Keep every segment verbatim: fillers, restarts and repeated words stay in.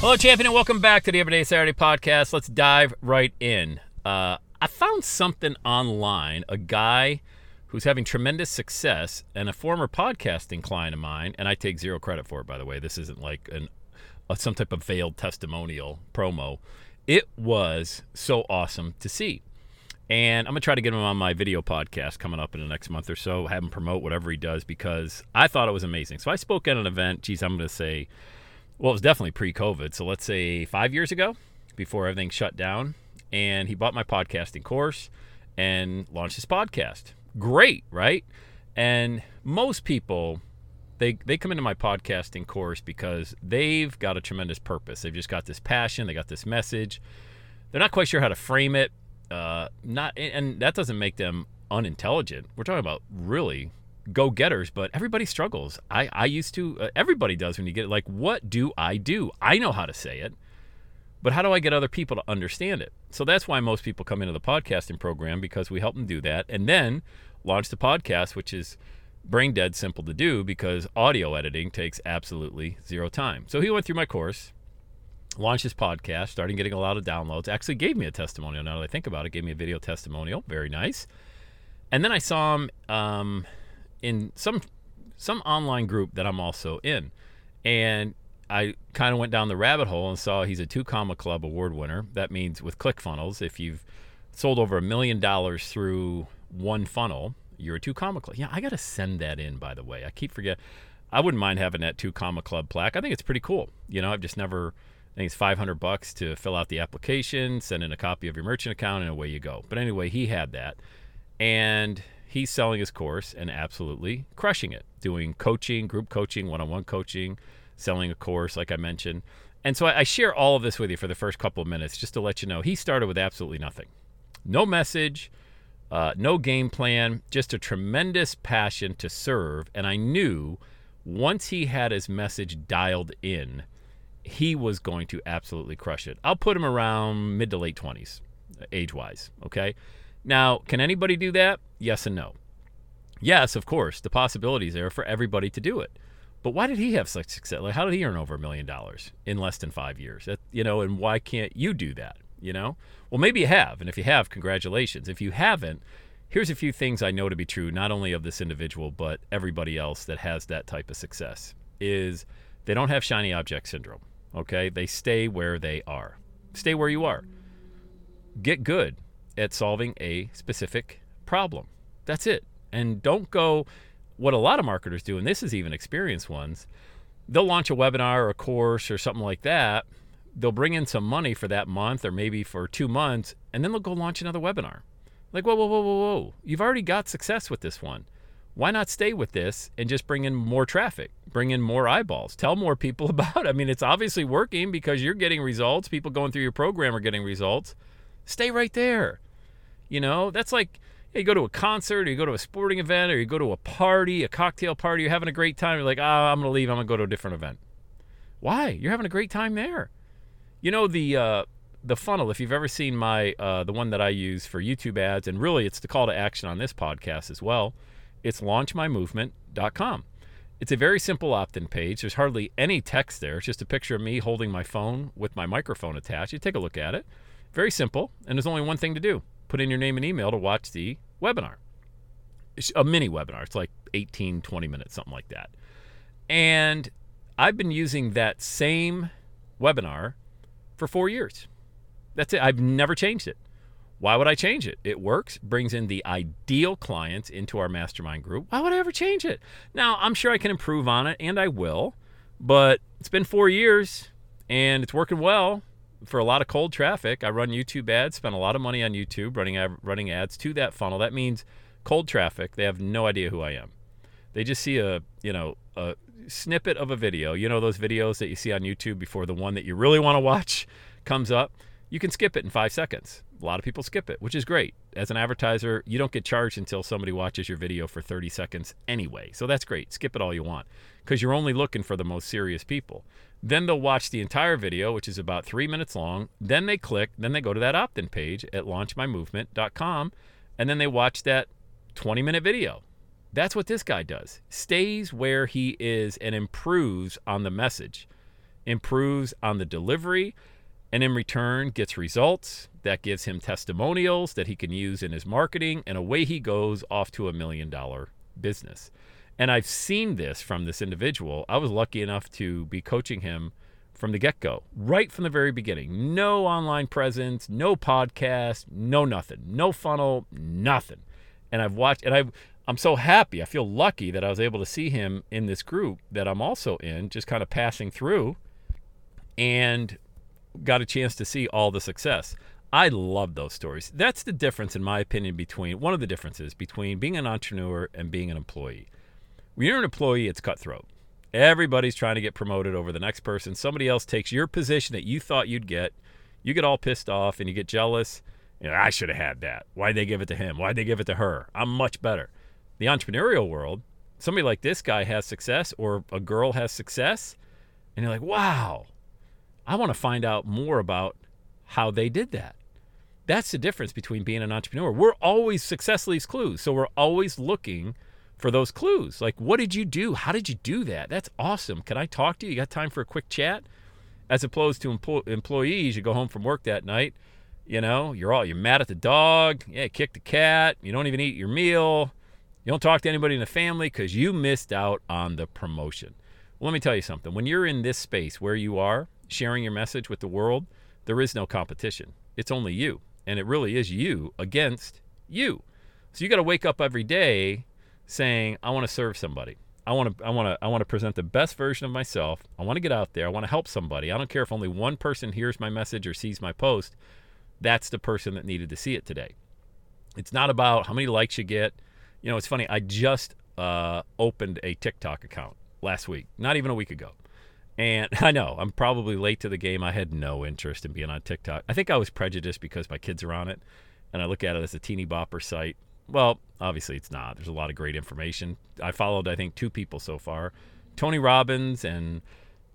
Hello, champion, and welcome back to the Every Day is Saturday podcast. Let's dive right in. Uh, I found something online, a guy who's having tremendous success and a former podcasting client of mine, and I take zero credit for it, by the way. This isn't like an uh, some type of veiled testimonial promo. It was so awesome to see. And I'm going to try to get him on my video podcast coming up in the next month or so, have him promote whatever he does, because I thought it was amazing. So I spoke at an event, geez, I'm going to say, well, it was definitely pre-COVID. So let's say five years ago, before everything shut down. And he bought my podcasting course and launched his podcast. Great, right? And most people, they they come into my podcasting course because they've got a tremendous purpose. They've just got this passion. They got this message. They're not quite sure how to frame it. Uh, not, and that doesn't make them unintelligent. We're talking about really go-getters, but everybody struggles. I, I used to, uh, everybody does when you get it. Like, what do I do? I know how to say it, but how do I get other people to understand it? So that's why most people come into the podcasting program, because we help them do that and then launch the podcast, which is brain dead simple to do because audio editing takes absolutely zero time. So he went through my course, launched his podcast, started getting a lot of downloads, actually gave me a testimonial. Now that I think about it, gave me a video testimonial. Very nice. And then I saw him um, in some some online group that I'm also in. And I kind of went down the rabbit hole and saw he's a Two Comma Club award winner. That means with ClickFunnels, if you've sold over a million dollars through one funnel, you're a Two Comma Club. Yeah, I got to send that in, by the way. I keep forgetting. I wouldn't mind having that Two Comma Club plaque. I think it's pretty cool. You know, I've just never... I think it's five hundred bucks to fill out the application, send in a copy of your merchant account, and away you go. But anyway, he had that. And he's selling his course and absolutely crushing it, doing coaching, group coaching, one-on-one coaching, selling a course, like I mentioned. And so I share all of this with you for the first couple of minutes just to let you know he started with absolutely nothing. No message, uh, no game plan, just a tremendous passion to serve. And I knew once he had his message dialed in, he was going to absolutely crush it. I'll put him around mid to late twenties, age-wise, okay? Now, can anybody do that? Yes and no. Yes, of course, the possibilities there for everybody to do it. But why did he have such success? Like, how did he earn over a million dollars in less than five years? That, you know, and why can't you do that, you know? Well, maybe you have, and if you have, congratulations. If you haven't, here's a few things I know to be true, not only of this individual, but everybody else that has that type of success, is they don't have shiny object syndrome. Okay, they stay where they are. Stay where you are. Get good at solving a specific problem. That's it. And don't go, what a lot of marketers do, and this is even experienced ones, they'll launch a webinar or a course or something like that. They'll bring in some money for that month or maybe for two months, and then they'll go launch another webinar. Like, whoa, whoa, whoa, whoa, whoa. You've already got success with this one. Why not stay with this and just bring in more traffic, bring in more eyeballs, tell more people about it? I mean, it's obviously working because you're getting results. People going through your program are getting results. Stay right there. You know, that's like, you go to a concert or you go to a sporting event or you go to a party, a cocktail party, you're having a great time. You're like, oh, I'm going to leave. I'm going to go to a different event. Why? You're having a great time there. You know, the uh, the funnel, if you've ever seen my uh, the one that I use for YouTube ads, and really it's the call to action on this podcast as well, it's launch my movement dot com. It's a very simple opt-in page. There's hardly any text there. It's just a picture of me holding my phone with my microphone attached. You take a look at it. Very simple. And there's only one thing to do. Put in your name and email to watch the webinar. It's a mini webinar. It's like eighteen, twenty minutes, something like that. And I've been using that same webinar for four years. That's it. I've never changed it. Why would I change it? It works, brings in the ideal clients into our mastermind group. Why would I ever change it? Now, I'm sure I can improve on it, and I will, but it's been four years, and it's working well for a lot of cold traffic. I run YouTube ads, spend a lot of money on YouTube running, running ads to that funnel. That means cold traffic. They have no idea who I am. They just see a, you know, a snippet of a video. You know those videos that you see on YouTube before the one that you really want to watch comes up? You can skip it in five seconds. A lot of people skip it, which is great. As an advertiser, you don't get charged until somebody watches your video for thirty seconds anyway. So that's great. Skip it all you want because you're only looking for the most serious people. Then they'll watch the entire video, which is about three minutes long. Then they click. Then they go to that opt-in page at launch my movement dot com, and then they watch that twenty-minute video. That's what this guy does. Stays where he is and improves on the message, improves on the delivery, and in return gets results. That gives him testimonials that he can use in his marketing, and away he goes off to a million-dollar business. And I've seen this from this individual. I was lucky enough to be coaching him from the get-go, right from the very beginning. No online presence, no podcast, no nothing, no funnel, nothing. And I've watched, and I've, I'm so happy. I feel lucky that I was able to see him in this group that I'm also in, just kind of passing through, and got a chance to see all the success. I love those stories. That's the difference, in my opinion, between, one of the differences between being an entrepreneur and being an employee. When you're an employee, it's cutthroat. Everybody's trying to get promoted over the next person. Somebody else takes your position that you thought you'd get. You get all pissed off and you get jealous. You know, I should have had that. Why'd they give it to him? Why'd they give it to her? I'm much better. The entrepreneurial world, somebody like this guy has success, or a girl has success, and you're like, wow, I want to find out more about how they did that. That's the difference between being an entrepreneur. We're always, success leaves clues. So we're always looking for those clues. Like, what did you do? How did you do that? That's awesome. Can I talk to you? You got time for a quick chat? As opposed to empl- employees, you go home from work that night, you know, you're all, you're mad at the dog. Yeah, kick the cat. You don't even eat your meal. You don't talk to anybody in the family because you missed out on the promotion. Well, let me tell you something. When you're in this space where you are, sharing your message with the world, there is no competition. It's only you. And it really is you against you. So you got to wake up every day saying, I want to serve somebody. I want to I want to I want to present the best version of myself. I want to get out there. I want to help somebody. I don't care if only one person hears my message or sees my post. That's the person that needed to see it today. It's not about how many likes you get. You know, it's funny. I just uh, opened a TikTok account last week, not even a week ago. And I know I'm probably late to the game. I had no interest in being on TikTok. I think I was prejudiced because my kids are on it, and I look at it as a teeny bopper site. Well, obviously it's not. There's a lot of great information. I followed, I think, two people so far, Tony Robbins and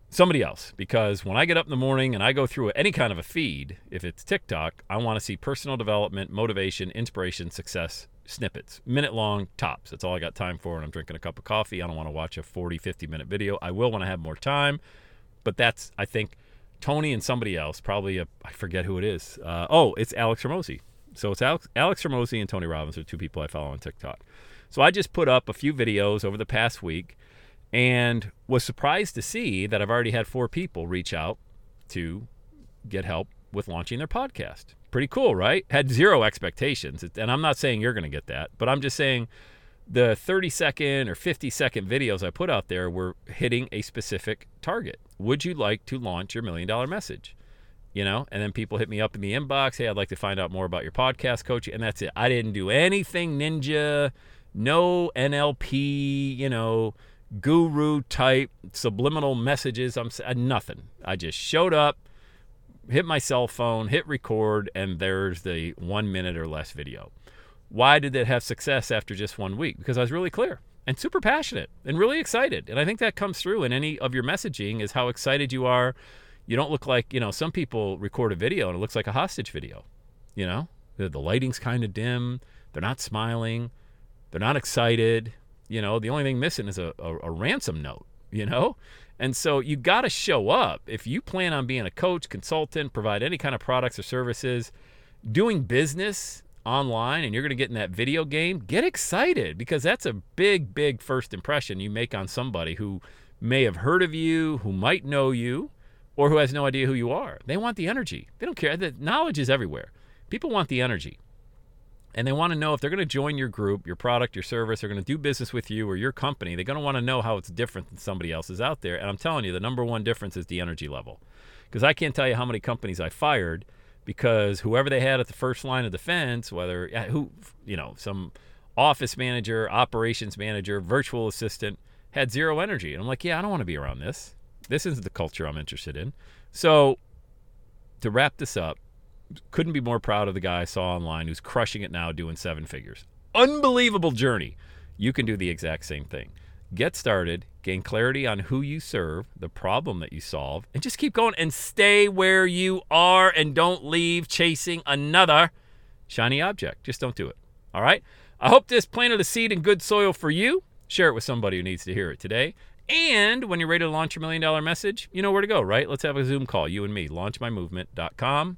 somebody else, because when I get up in the morning and I go through any kind of a feed, if it's TikTok, I want to see personal development, motivation, inspiration, success snippets, minute long tops. That's all I got time for, and I'm drinking a cup of coffee. I don't want to watch a forty, fifty minute video. I will when I have more time, but that's, I think, Tony and somebody else, probably a, I forget who it is. Uh, oh, it's Alex Hormozi. So it's Alex, Alex Hormozi and Tony Robbins are two people I follow on TikTok. So I just put up a few videos over the past week and was surprised to see that I've already had four people reach out to get help with launching their podcast. Pretty cool, right? Had zero expectations. And I'm not saying you're going to get that, but I'm just saying the thirty second or fifty second videos I put out there were hitting a specific target. Would you like to launch your million dollar message? You know, and then people hit me up in the inbox. Hey, I'd like to find out more about your podcast coaching. And that's it. I didn't do anything ninja, no N L P, you know, guru type subliminal messages. I'm nothing. I just showed up, hit my cell phone, hit record, and there's the one minute or less video. Why did it have success after just one week? Because I was really clear and super passionate and really excited. And I think that comes through in any of your messaging is how excited you are. You don't look like, you know, some people record a video and it looks like a hostage video. You know, the lighting's kind of dim. They're not smiling. They're not excited. You know, the only thing missing is a, a, a ransom note, you know? And so you got to show up. If you plan on being a coach, consultant, provide any kind of products or services, doing business online, and you're going to get in that video game, get excited, because that's a big, big first impression you make on somebody who may have heard of you, who might know you, or who has no idea who you are. They want the energy. They don't care. The knowledge is everywhere. People want the energy. And they want to know if they're going to join your group, your product, your service, they're going to do business with you or your company, they're going to want to know how it's different than somebody else's out there. And I'm telling you, the number one difference is the energy level. Because I can't tell you how many companies I fired because whoever they had at the first line of defense, whether, who, you know, some office manager, operations manager, virtual assistant, had zero energy. And I'm like, yeah, I don't want to be around this. This isn't the culture I'm interested in. So to wrap this up, couldn't be more proud of the guy I saw online who's crushing it now, doing seven figures. Unbelievable journey. You can do the exact same thing. Get started, gain clarity on who you serve, the problem that you solve, and just keep going and stay where you are and don't leave chasing another shiny object. Just don't do it. All right? I hope this planted a seed in good soil for you. Share it with somebody who needs to hear it today. And when you're ready to launch your million dollar message, you know where to go, right? Let's have a Zoom call, you and me, launch my movement dot com.